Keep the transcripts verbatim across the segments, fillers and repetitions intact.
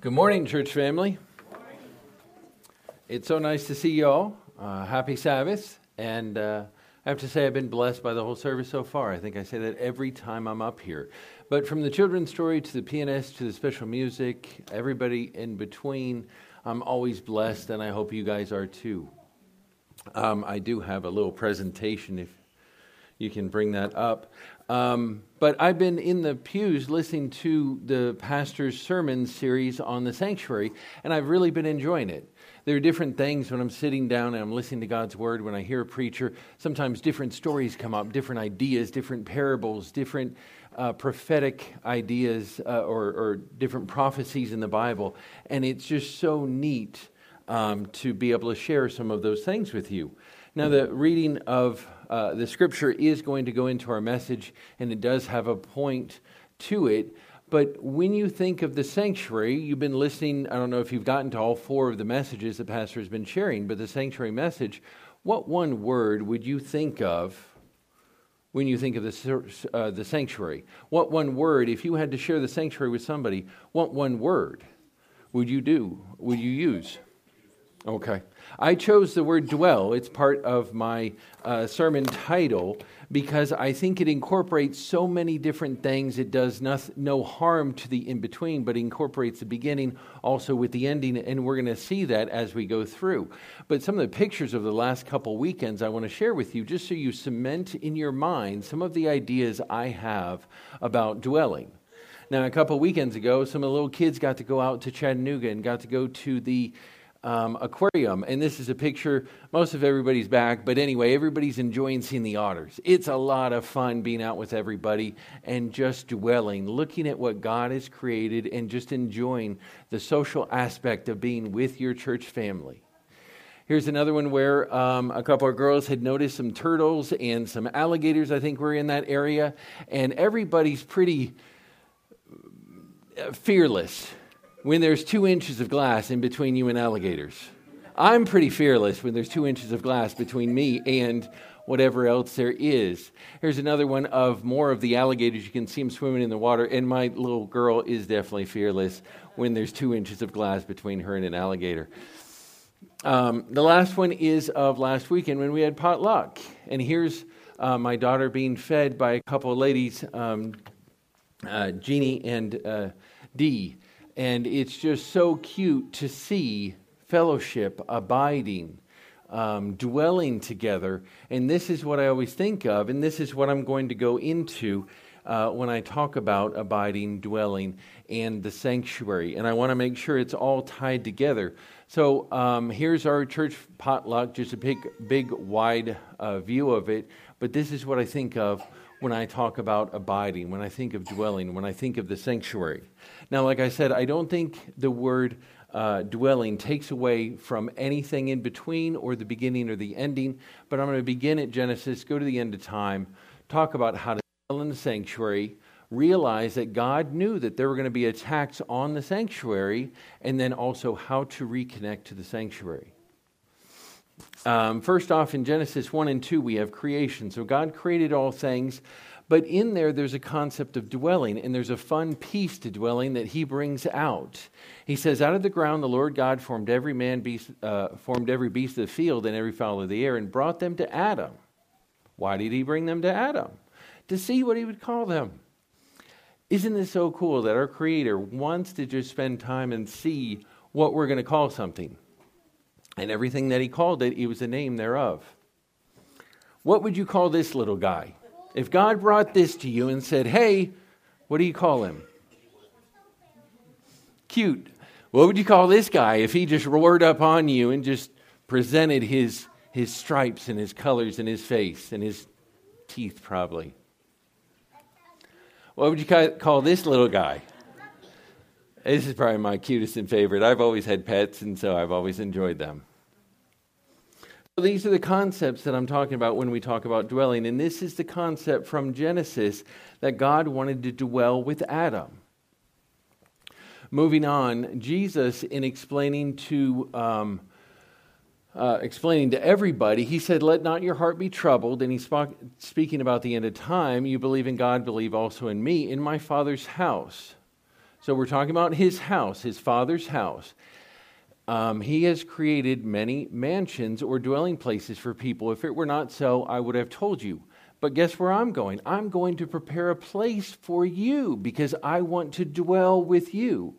Good morning, church family. Good morning. It's so nice to see you all. Uh, happy Sabbath. And uh, I have to say I've been blessed by the whole service so far. I think I say that every time I'm up here. But from the children's story to the pianist to the special music, everybody in between, I'm always blessed, and I hope you guys are too. Um, I do have a little presentation if you can bring that up. Um, but I've been in the pews listening to the pastor's sermon series on the sanctuary, and I've really been enjoying it. There are different things when I'm sitting down and I'm listening to God's word, when I hear a preacher, sometimes different stories come up, different ideas, different parables, different uh, prophetic ideas uh, or, or different prophecies in the Bible. And it's just so neat um, to be able to share some of those things with you. Now, the reading of uh, the scripture is going to go into our message, and it does have a point to it. But when you think of the sanctuary, you've been listening, I don't know if you've gotten to all four of the messages the pastor has been sharing, but the sanctuary message, what one word would you think of when you think of the, uh, the sanctuary? What one word, if you had to share the sanctuary with somebody, what one word would you do, would you use? Okay. I chose the word dwell. It's part of my uh, sermon title because I think it incorporates so many different things. It does no, no harm to the in-between, but incorporates the beginning also with the ending, and we're going to see that as we go through. But some of the pictures of the last couple weekends I want to share with you just so you cement in your mind some of the ideas I have about dwelling. Now, a couple weekends ago, some of the little kids got to go out to Chattanooga and got to go to the Um, aquarium, and this is a picture, most of everybody's back, but anyway, everybody's enjoying seeing the otters. It's a lot of fun being out with everybody and just dwelling, looking at what God has created and just enjoying the social aspect of being with your church family. Here's another one where um, a couple of girls had noticed some turtles and some alligators, I think were in that area, and everybody's pretty fearless when there's two inches of glass in between you and alligators. I'm pretty fearless when there's two inches of glass between me and whatever else there is. Here's another one of more of the alligators. You can see them swimming in the water, and my little girl is definitely fearless when there's two inches of glass between her and an alligator. Um, the last one is of last weekend when we had potluck, and here's uh, my daughter being fed by a couple of ladies, um, uh, Jeannie and uh, Dee. And it's just so cute to see fellowship, abiding, um, dwelling together. And this is what I always think of, and this is what I'm going to go into uh, when I talk about abiding, dwelling, and the sanctuary. And I want to make sure it's all tied together. So um, here's our church potluck, just a big, big wide uh, view of it. But this is what I think of when I talk about abiding, when I think of dwelling, when I think of the sanctuary. Now, like I said, I don't think the word uh, dwelling takes away from anything in between or the beginning or the ending, but I'm going to begin at Genesis, go to the end of time, talk about how to dwell in the sanctuary, realize that God knew that there were going to be attacks on the sanctuary, and then also how to reconnect to the sanctuary. Um, first off, in Genesis one and two, we have creation. So God created all things, but in there, there's a concept of dwelling, and there's a fun piece to dwelling that he brings out. He says, out of the ground, the Lord God formed every man, beast, uh, formed every beast of the field and every fowl of the air and brought them to Adam. Why did he bring them to Adam? To see what he would call them. Isn't this so cool that our Creator wants to just spend time and see what we're going to call something? And everything that he called it, it was a name thereof. What would you call this little guy? If God brought this to you and said, hey, what do you call him? Cute. What would you call this guy if he just roared up on you and just presented his, his stripes and his colors and his face and his teeth probably? What would you call this little guy? This is probably my cutest and favorite. I've always had pets, and so I've always enjoyed them. So these are the concepts that I'm talking about when we talk about dwelling, and this is the concept from Genesis that God wanted to dwell with Adam. Moving on, Jesus, in explaining to um, uh, explaining to everybody, he said, "Let not your heart be troubled." And he's sp- speaking about the end of time. You believe in God, believe also in me. In my Father's house So we're talking about his house, his Father's house. Um, he has created many mansions or dwelling places for people. If it were not so, I would have told you. But guess where I'm going? I'm going to prepare a place for you because I want to dwell with you.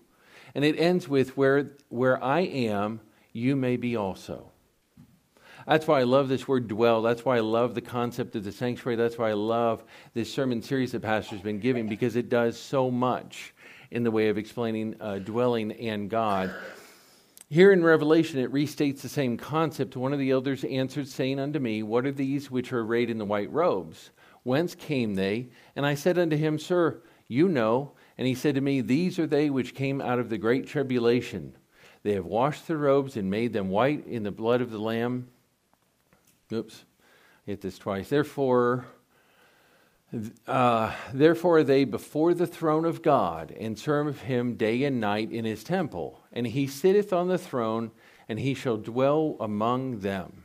And it ends with where, where I am, you may be also. That's why I love this word dwell. That's why I love the concept of the sanctuary. That's why I love this sermon series the pastor's been giving, because it does so much in the way of explaining uh, dwelling and God. Here in Revelation, it restates the same concept. One of the elders answered, saying unto me, What are these which are arrayed in the white robes? Whence came they? And I said unto him, Sir, you know. And he said to me, These are they which came out of the great tribulation. They have washed their robes and made them white in the blood of the Lamb. Oops, I hit this twice. Therefore, uh, therefore are they before the throne of God, and serve him day and night in his temple. And he sitteth on the throne, and he shall dwell among them.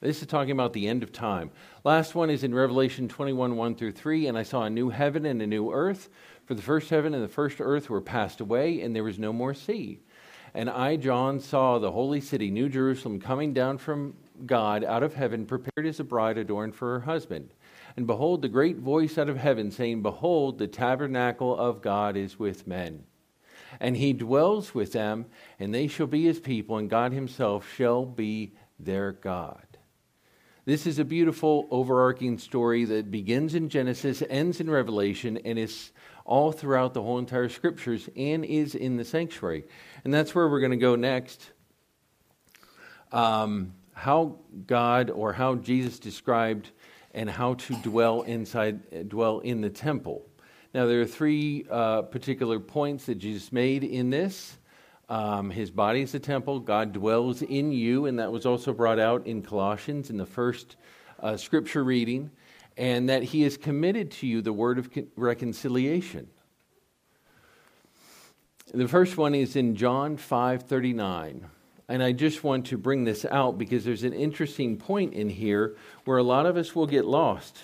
This is talking about the end of time. Last one is in Revelation twenty-one, one through three. And I saw a new heaven and a new earth, for the first heaven and the first earth were passed away, and there was no more sea. And I, John, saw the holy city, New Jerusalem, coming down from God out of heaven, prepared as a bride adorned for her husband. And behold, the great voice out of heaven, saying, Behold, the tabernacle of God is with men, and he dwells with them, and they shall be his people, and God himself shall be their God. This is a beautiful overarching story that begins in Genesis, ends in Revelation, and is all throughout the whole entire scriptures, and is in the sanctuary. And that's where we're going to go next. Um, how God, or how Jesus described, and how to dwell inside, dwell in the temple. Now, there are three uh, particular points that Jesus made in this. Um, his body is the temple. God dwells in you, and that was also brought out in Colossians in the first uh, scripture reading, and that he has committed to you the word of con- reconciliation. The first one is in John five thirty-nine. And I just want to bring this out because there's an interesting point in here where a lot of us will get lost.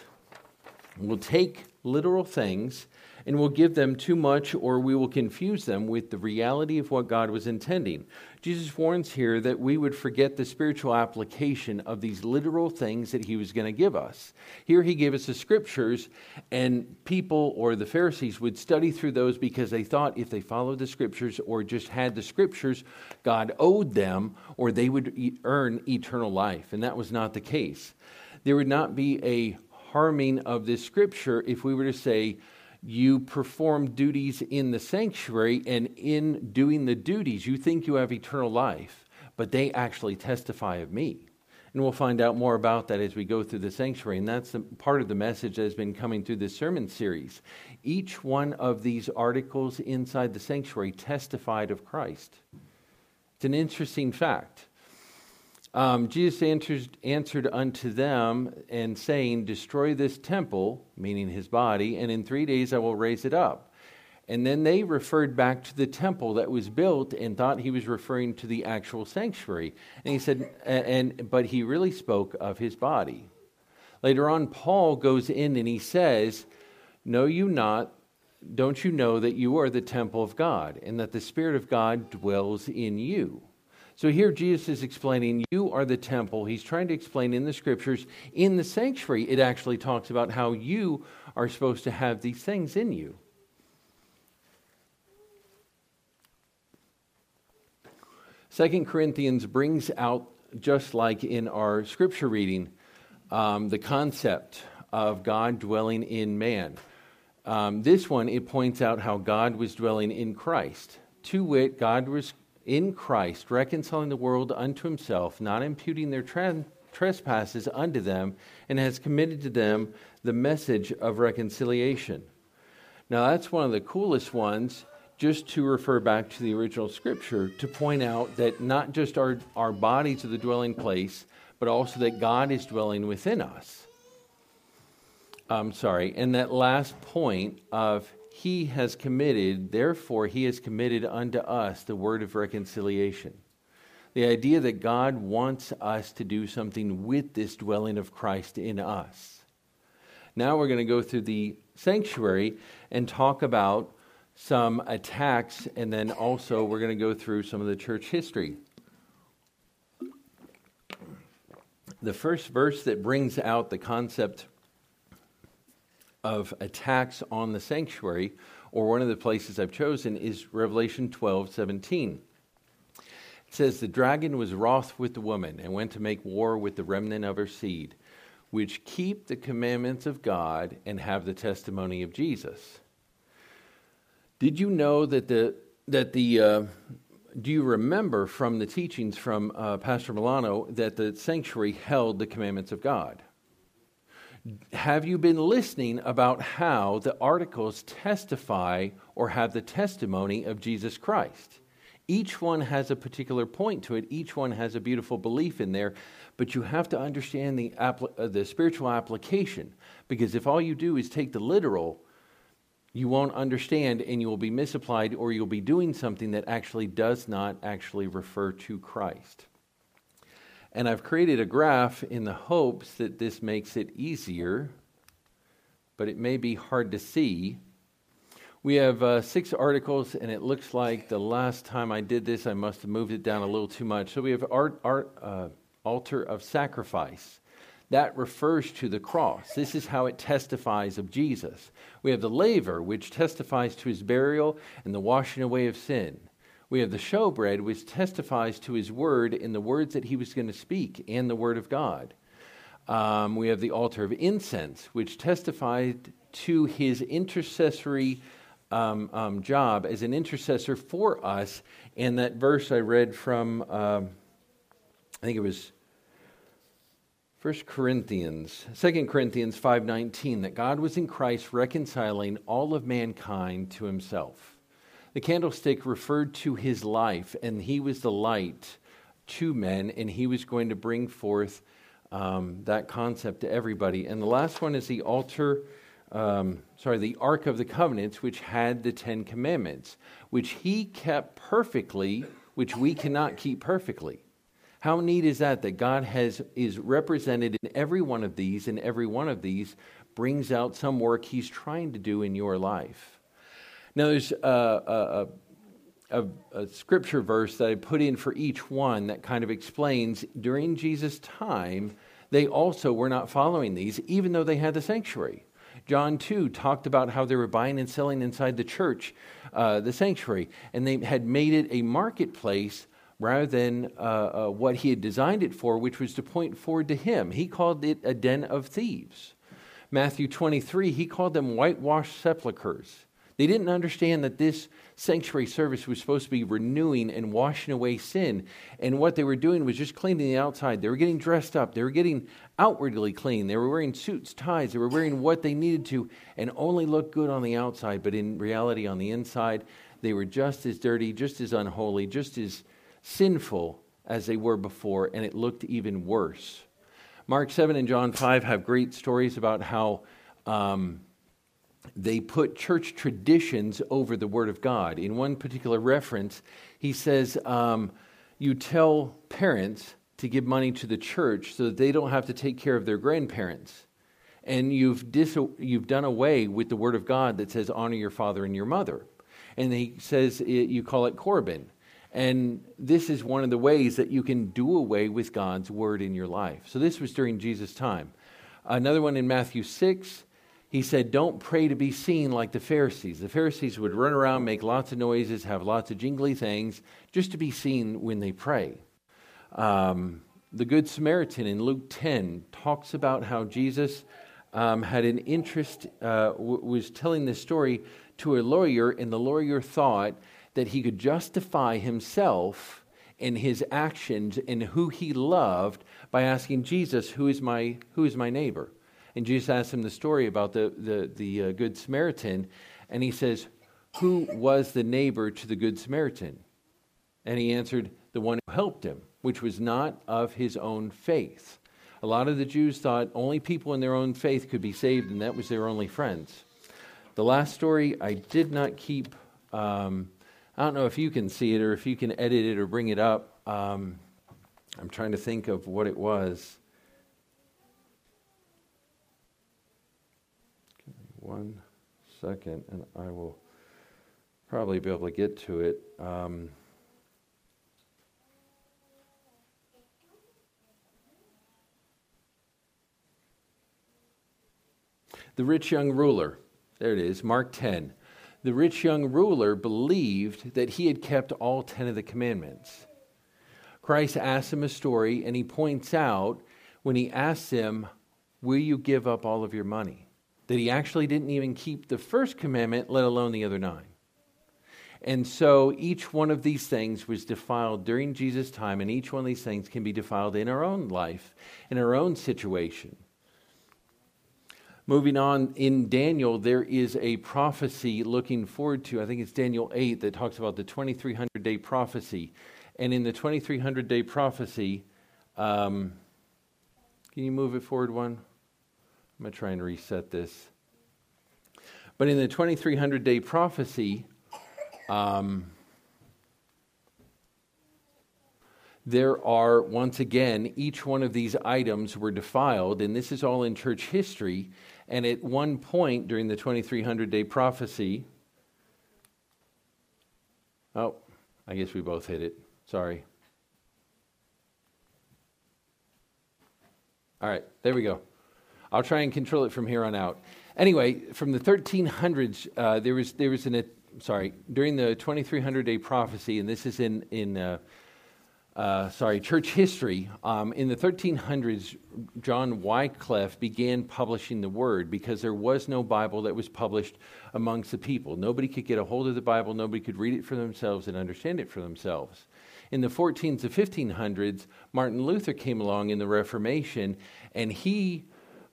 We'll take literal things and we'll give them too much, or we will confuse them with the reality of what God was intending. Jesus warns here that we would forget the spiritual application of these literal things that he was going to give us. Here he gave us the scriptures, and people, or the Pharisees, would study through those because they thought if they followed the scriptures or just had the scriptures, God owed them, or they would earn eternal life. And that was not the case. There would not be a harming of this scripture if we were to say, you perform duties in the sanctuary, and in doing the duties, you think you have eternal life, but they actually testify of me. And we'll find out more about that as we go through the sanctuary. And that's the part of the message that has been coming through this sermon series. Each one of these articles inside the sanctuary testified of Christ. It's an interesting fact. Um, Jesus answers, answered unto them and saying, Destroy this temple, meaning his body, and in three days I will raise it up. And then they referred back to the temple that was built and thought he was referring to the actual sanctuary. And he said, and but he really spoke of his body. Later on, Paul goes in and he says, Know you not, don't you know that you are the temple of God, and that the Spirit of God dwells in you? So here Jesus is explaining, you are the temple. He's trying to explain in the scriptures, in the sanctuary, it actually talks about how you are supposed to have these things in you. Second Corinthians brings out, just like in our scripture reading, um, the concept of God dwelling in man. Um, this one, it points out how God was dwelling in Christ. To wit, God was in Christ, reconciling the world unto himself, not imputing their tra- trespasses unto them, and has committed to them the message of reconciliation. Now, that's one of the coolest ones, just to refer back to the original scripture, to point out that not just our, our bodies are the dwelling place, but also that God is dwelling within us. I'm sorry, and that last point of He has committed, therefore he has committed unto us the word of reconciliation. The idea that God wants us to do something with this dwelling of Christ in us. Now we're going to go through the sanctuary and talk about some attacks, and then also we're going to go through some of the church history. The first verse that brings out the concept of attacks on the sanctuary, or one of the places I've chosen, is Revelation twelve seventeen. It says, "The dragon was wroth with the woman and went to make war with the remnant of her seed, which keep the commandments of God and have the testimony of Jesus." Did you know that the that the uh, do you remember from the teachings from uh, Pastor Milano that the sanctuary held the commandments of God? Have you been listening about how the articles testify or have the testimony of Jesus Christ? Each one has a particular point to it. Each one has a beautiful belief in there, but you have to understand the apl- uh, the spiritual application, because if all you do is take the literal, you won't understand and you will be misapplied, or you'll be doing something that actually does not actually refer to Christ. And I've created a graph in the hopes that this makes it easier, but it may be hard to see. We have uh, six articles, and it looks like the last time I did this, I must have moved it down a little too much. So we have art, art, uh, altar of sacrifice. That refers to the cross. This is how it testifies of Jesus. We have the laver, which testifies to his burial and the washing away of sin. We have the showbread, which testifies to his word and the words that he was going to speak and the word of God. Um, we have the altar of incense, which testified to his intercessory um, um, job as an intercessor for us. And that verse I read from, um, I think it was First Corinthians, Second Corinthians five nineteen, that God was in Christ reconciling all of mankind to himself. The candlestick referred to his life, and he was the light to men, and he was going to bring forth um, that concept to everybody. And the last one is the altar, um, sorry, the Ark of the Covenants, which had the Ten Commandments, which he kept perfectly, which we cannot keep perfectly. How neat is that, that God has is represented in every one of these, and every one of these brings out some work he's trying to do in your life. Now, there's a, a, a, a scripture verse that I put in for each one that kind of explains during Jesus' time, they also were not following these, even though they had the sanctuary. John two talked about how they were buying and selling inside the church, uh, the sanctuary, and they had made it a marketplace rather than uh, uh, what he had designed it for, which was to point forward to him. He called it a den of thieves. Matthew twenty-three, he called them whitewashed sepulchres. They didn't understand that this sanctuary service was supposed to be renewing and washing away sin. And what they were doing was just cleaning the outside. They were getting dressed up. They were getting outwardly clean. They were wearing suits, ties. They were wearing what they needed to and only looked good on the outside. But in reality, on the inside, they were just as dirty, just as unholy, just as sinful as they were before, and it looked even worse. Mark seven and John five have great stories about how um, they put church traditions over the Word of God. In one particular reference, he says, um, you tell parents to give money to the church so that they don't have to take care of their grandparents. And you've dis- you've done away with the Word of God that says, honor your father and your mother. And he says, it, you call it Corbin. And this is one of the ways that you can do away with God's word in your life. So this was during Jesus' time. Another one in Matthew six, he said, don't pray to be seen like the Pharisees. The Pharisees would run around, make lots of noises, have lots of jingly things, just to be seen when they pray. Um, the Good Samaritan in Luke ten talks about how Jesus um, had an interest, uh, w- was telling this story to a lawyer, and the lawyer thought that he could justify himself and his actions and who he loved by asking Jesus, who is my who is my neighbor? And Jesus asked him the story about the, the, the uh, Good Samaritan, and he says, who was the neighbor to the Good Samaritan? And he answered, the one who helped him, which was not of his own faith. A lot of the Jews thought only people in their own faith could be saved, and that was their only friends. The last story I did not keep... Um, I don't know if you can see it or if you can edit it or bring it up. Um, I'm trying to think of what it was. Give me one second and I will probably be able to get to it. Um, the rich young ruler, there it is, Mark ten. The rich young ruler believed that he had kept all ten of the commandments. Christ asks him a story, and he points out when he asks him, will you give up all of your money? That he actually didn't even keep the first commandment, let alone the other nine. And so each one of these things was defiled during Jesus' time, and each one of these things can be defiled in our own life, in our own situation. Moving on, in Daniel, there is a prophecy looking forward to, I think it's Daniel eight, that talks about the twenty-three hundred day prophecy. And in the twenty-three hundred day prophecy, um, can you move it forward one? I'm going to try and reset this. But in the twenty-three hundred day prophecy, um, there are, once again, each one of these items were defiled, and this is all in church history. And at one point during the twenty-three hundred day prophecy, oh, I guess we both hit it. Sorry. All right, there we go. I'll try and control it from here on out. Anyway, from the thirteen hundreds, uh, there was there was an uh, sorry during the twenty-three hundred day prophecy, and this is in in uh, uh, sorry church history. Um, in the thirteen hundreds, John Wycliffe began publishing the Word because there was no Bible that was published amongst the people. Nobody could get a hold of the Bible. Nobody could read it for themselves and understand it for themselves. In the fourteens to fifteen hundreds, Martin Luther came along in the Reformation, and he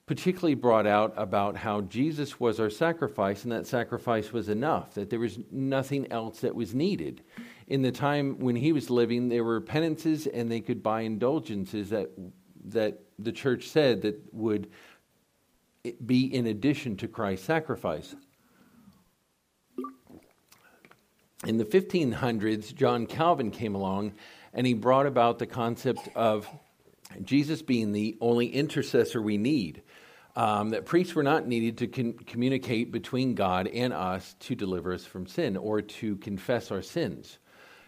particularly brought out about how Jesus was our sacrifice, and that sacrifice was enough, that there was nothing else that was needed. In the time when he was living, there were penances, and they could buy indulgences that that the church said that would be in addition to Christ's sacrifice. In the fifteen hundreds, John Calvin came along, and he brought about the concept of Jesus being the only intercessor we need, um, that priests were not needed to con- communicate between God and us to deliver us from sin or to confess our sins.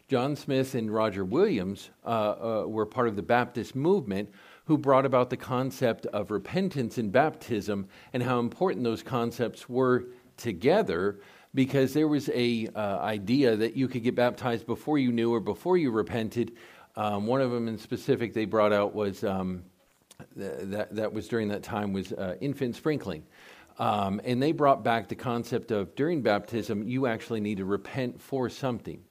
John Smith and Roger Williams uh, uh, were part of the Baptist movement who brought about the concept of repentance and baptism and how important those concepts were together, because there was a uh, idea that you could get baptized before you knew or before you repented. Um, one of them in specific they brought out was, um, th- that, that was during that time, was uh, infant sprinkling. Um, and they brought back the concept of during baptism, you actually need to repent for something.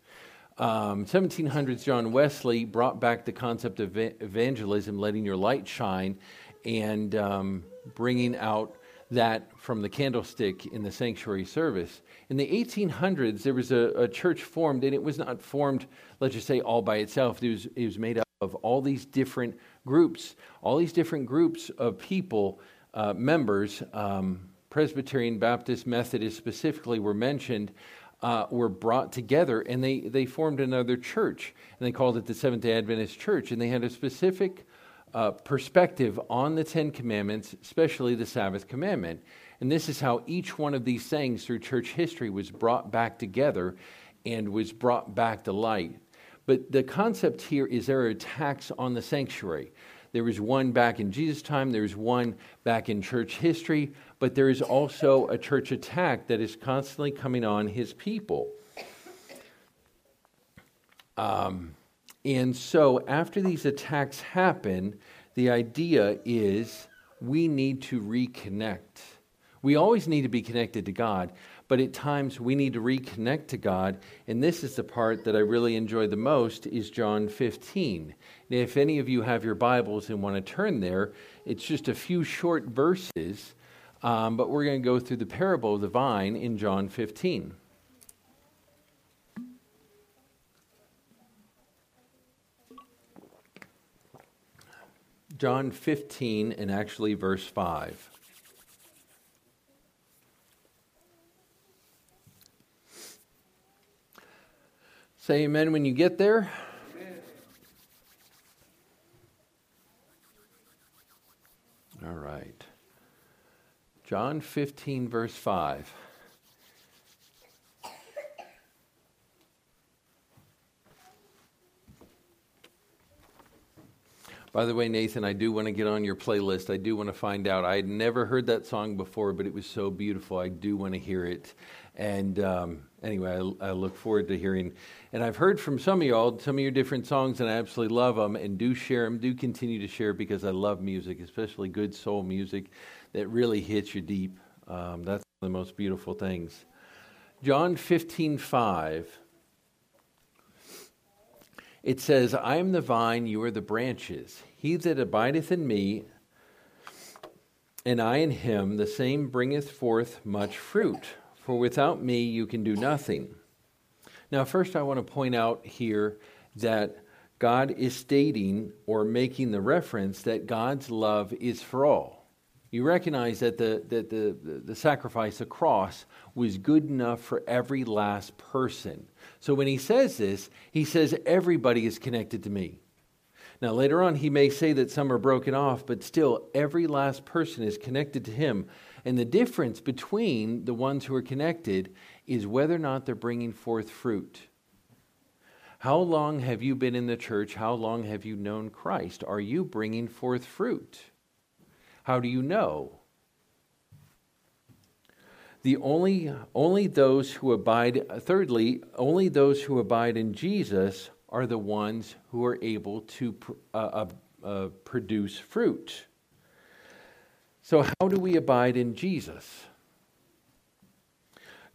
Um, seventeen hundreds, John Wesley brought back the concept of va- evangelism, letting your light shine, and um, bringing out that from the candlestick in the sanctuary service. In the eighteen hundreds, there was a, a church formed, and it was not formed, let's just say, all by itself. It was, it was made up of all these different groups, all these different groups of people, uh, members, um, Presbyterian, Baptist, Methodist specifically were mentioned, uh, were brought together, and they, they formed another church, and they called it the Seventh-day Adventist Church, and they had a specific Uh, perspective on the Ten Commandments, especially the Sabbath commandment. And this is how each one of these things through church history was brought back together and was brought back to light. But the concept here is there are attacks on the sanctuary. There was one back in Jesus' time, there's one back in church history, but there is also a church attack that is constantly coming on his people. Um... And so after these attacks happen, the idea is we need to reconnect. We always need to be connected to God, but at times we need to reconnect to God. And this is the part that I really enjoy the most, is John fifteen. And if any of you have your Bibles and want to turn there, it's just a few short verses, um, but we're going to go through the parable of the vine in John fifteen. John fifteen, and actually verse five. Say amen when you get there. Amen. All right. John fifteen, verse five. By the way, Nathan, I do want to get on your playlist. I do want to find out. I had never heard that song before, but it was so beautiful. I do want to hear it. And um, anyway, I, I look forward to hearing. And I've heard from some of y'all, some of your different songs, and I absolutely love them. And do share them. Do continue to share, because I love music, especially good soul music that really hits you deep. Um, that's one of the most beautiful things. John fifteen five. It says, I am the vine, you are the branches. He that abideth in me, and I in him, the same bringeth forth much fruit. For without me you can do nothing. Now first I want to point out here that God is stating or making the reference that God's love is for all. You recognize that the, that the, the, the sacrifice, the cross, was good enough for every last person. So when he says this, he says everybody is connected to me. Now later on he may say that some are broken off, but still every last person is connected to him. And the difference between the ones who are connected is whether or not they're bringing forth fruit. How long have you been in the church? How long have you known Christ? Are you bringing forth fruit? How do you know? The only, only those who abide, thirdly, only those who abide in Jesus are the ones who are able to pr- uh, uh, uh, produce fruit. So how do we abide in Jesus?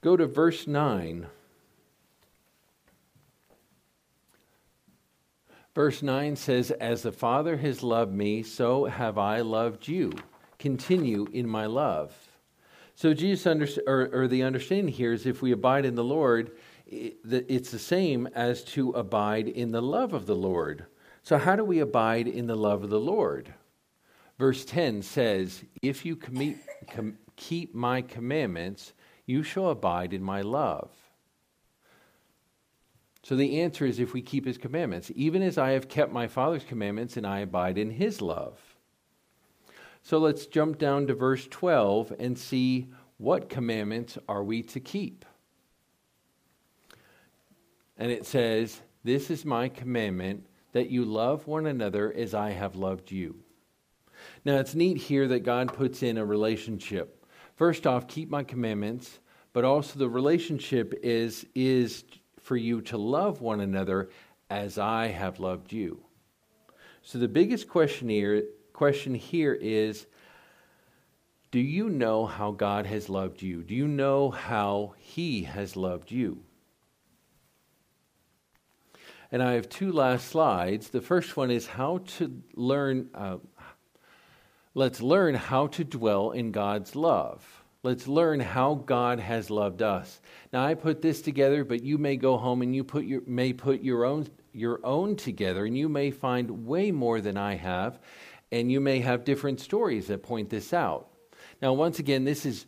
Go to verse nine. Verse nine says, as the Father has loved me, so have I loved you. Continue in my love. So Jesus, under, or, or the understanding here is if we abide in the Lord, it, it's the same as to abide in the love of the Lord. So how do we abide in the love of the Lord? Verse ten says, if you com- com- keep my commandments, you shall abide in my love. So the answer is if we keep his commandments, even as I have kept my Father's commandments and I abide in his love. So let's jump down to verse twelve and see what commandments are we to keep. And it says, this is my commandment, that you love one another as I have loved you. Now it's neat here that God puts in a relationship. First off, keep my commandments, but also the relationship is, is for you to love one another as I have loved you. So the biggest question here question here is, do you know how God has loved you? Do you know how he has loved you? And I have two last slides. The first one is how to learn, uh, let's learn how to dwell in God's love. Let's learn how God has loved us. Now I put this together, but you may go home and you put your, may put your own, your own together, and you may find way more than I have. And you may have different stories that point this out. Now, once again, this is,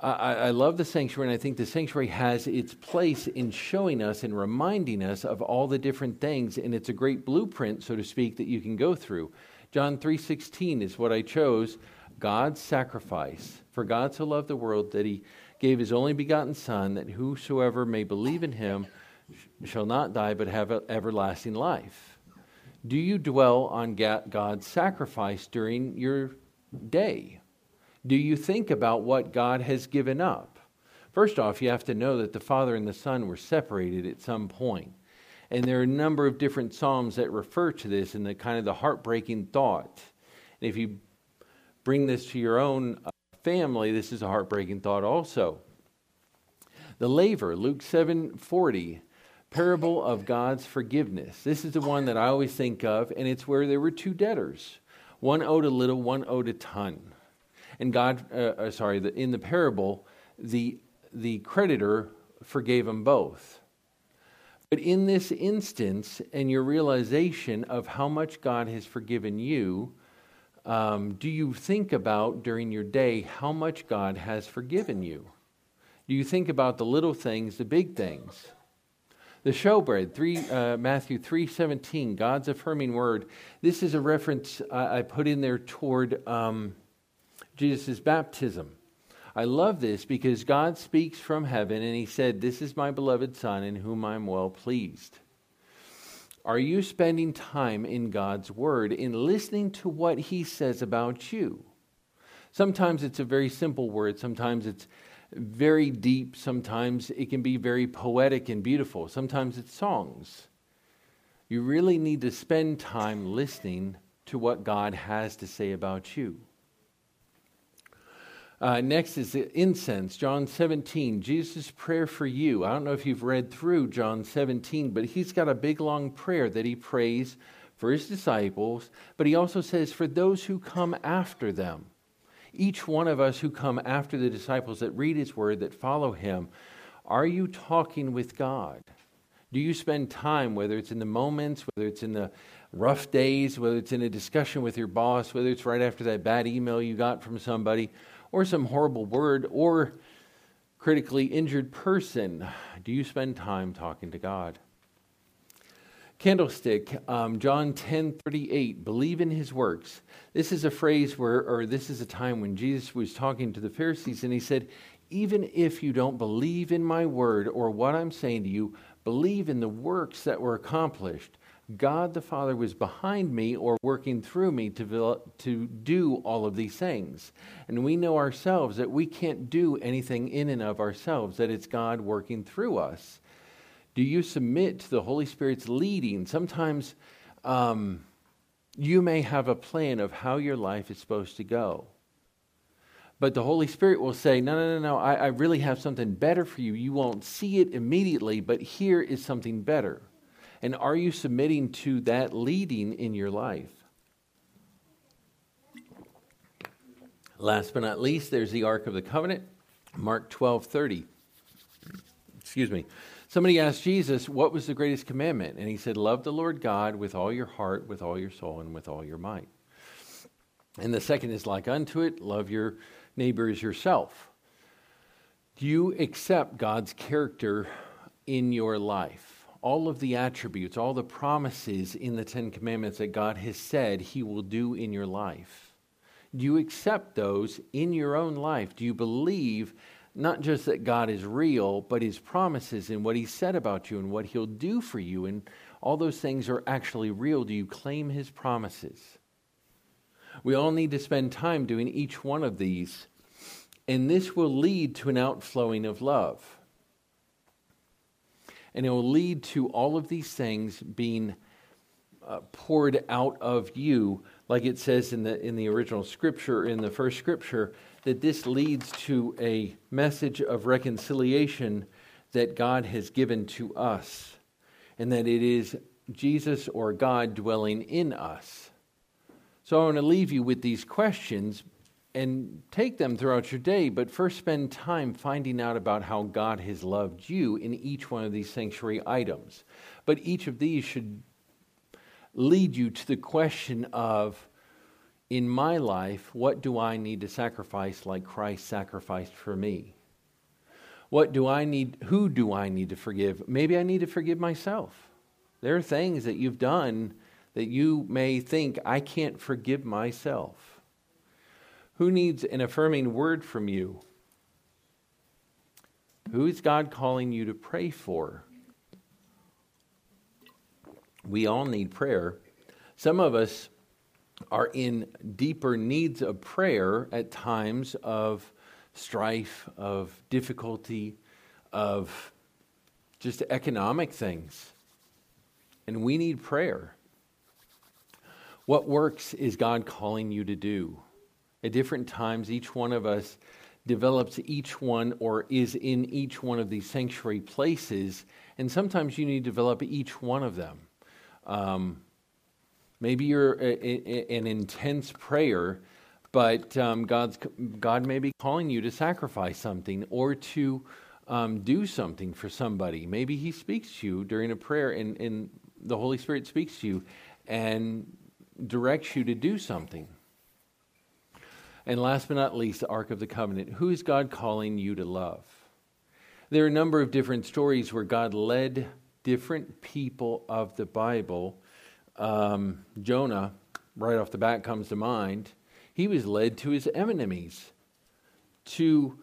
I, I love the sanctuary, and I think the sanctuary has its place in showing us and reminding us of all the different things, and it's a great blueprint, so to speak, that you can go through. John three sixteen is what I chose, God's sacrifice. For God so loved the world that he gave his only begotten Son, that whosoever may believe in him shall not die but have everlasting life. Do you dwell on God's sacrifice during your day? Do you think about what God has given up? First off, you have to know that the Father and the Son were separated at some point. And there are a number of different Psalms that refer to this and the kind of the heartbreaking thought. And if you bring this to your own family, this is a heartbreaking thought also. The laver, Luke seven forty. Parable of God's forgiveness. This is the one that I always think of, and it's where there were two debtors. One owed a little, one owed a ton. And God, uh, sorry, the, in the parable, the, the creditor forgave them both. But in this instance, and your realization of how much God has forgiven you, um, do you think about during your day how much God has forgiven you? Do you think about the little things, the big things? The showbread, three, uh, Matthew three seventeen, God's affirming word. This is a reference I, I put in there toward um, Jesus' baptism. I love this because God speaks from heaven and he said, this is my beloved Son in whom I'm well pleased. Are you spending time in God's Word, in listening to what He says about you? Sometimes it's a very simple word. Sometimes it's very deep. Sometimes it can be very poetic and beautiful. Sometimes it's songs. You really need to spend time listening to what God has to say about you. Uh, next is incense, John seventeen, Jesus' prayer for you. I don't know if you've read through John seventeen, but he's got a big long prayer that he prays for his disciples, but he also says for those who come after them. Each one of us who come after the disciples that read his word, that follow him, are you talking with God? Do you spend time, whether it's in the moments, whether it's in the rough days, whether it's in a discussion with your boss, whether it's right after that bad email you got from somebody, or some horrible word, or critically injured person? Do you spend time talking to God? Candlestick, um, John ten thirty-eight, believe in his works. This is a phrase where, or this is a time when Jesus was talking to the Pharisees, and he said, even if you don't believe in my word or what I'm saying to you, believe in the works that were accomplished. God the Father was behind me or working through me to to do all of these things. And we know ourselves that we can't do anything in and of ourselves, that it's God working through us. Do you submit to the Holy Spirit's leading? Sometimes um, you may have a plan of how your life is supposed to go. But the Holy Spirit will say, no, no, no, no, I, I really have something better for you. You won't see it immediately, but here is something better. And are you submitting to that leading in your life? Last but not least, there's the Ark of the Covenant, Mark twelve thirty. Excuse me. Somebody asked Jesus, what was the greatest commandment? And he said, love the Lord God with all your heart, with all your soul, and with all your might. And the second is like unto it, love your neighbor as yourself. Do you accept God's character in your life? All of the attributes, all the promises in the Ten Commandments that God has said he will do in your life. Do you accept those in your own life? Do you believe not just that God is real, but his promises and what he said about you and what he'll do for you and all those things are actually real? Do you claim his promises? We all need to spend time doing each one of these, and this will lead to an outflowing of love. And it will lead to all of these things being uh, poured out of you, like it says in the in the original scripture, in the first scripture, that this leads to a message of reconciliation that God has given to us, and that it is Jesus or God dwelling in us. So I want to leave you with these questions and take them throughout your day, but first spend time finding out about how God has loved you in each one of these sanctuary items. But each of these should lead you to the question of, in my life, what do I need to sacrifice like Christ sacrificed for me? What do I need, who do I need to forgive? Maybe I need to forgive myself. There are things that you've done that you may think, I can't forgive myself. Who needs an affirming word from you? Who is God calling you to pray for? We all need prayer. Some of us are in deeper needs of prayer at times of strife, of difficulty, of just economic things. And we need prayer. What works is God calling you to do? At different times, each one of us develops each one or is in each one of these sanctuary places, and sometimes you need to develop each one of them. Um, maybe you're a, a, an intense prayer, but um, God's, God may be calling you to sacrifice something or to um, do something for somebody. Maybe he speaks to you during a prayer, and, and the Holy Spirit speaks to you and directs you to do something. And last but not least, the Ark of the Covenant. Who is God calling you to love? There are a number of different stories where God led different people of the Bible. Um, Jonah, right off the bat, comes to mind. He was led to his enemies, to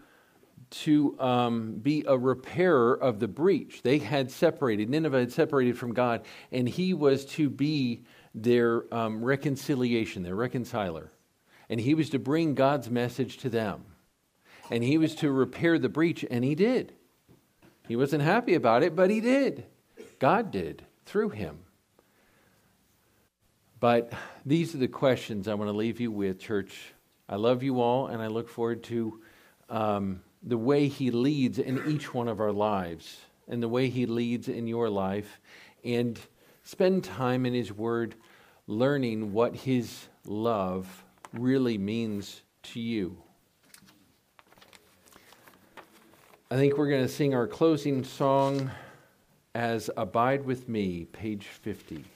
to um, be a repairer of the breach. They had separated, Nineveh had separated from God, and he was to be their um, reconciliation, their reconciler. And he was to bring God's message to them. And he was to repair the breach, and he did. He wasn't happy about it, but he did. God did through him. But these are the questions I want to leave you with, church. I love you all, and I look forward to um, the way he leads in each one of our lives, and the way he leads in your life, and spend time in his word learning what his love really means to you. I think we're going to sing our closing song as Abide With Me, page fifty.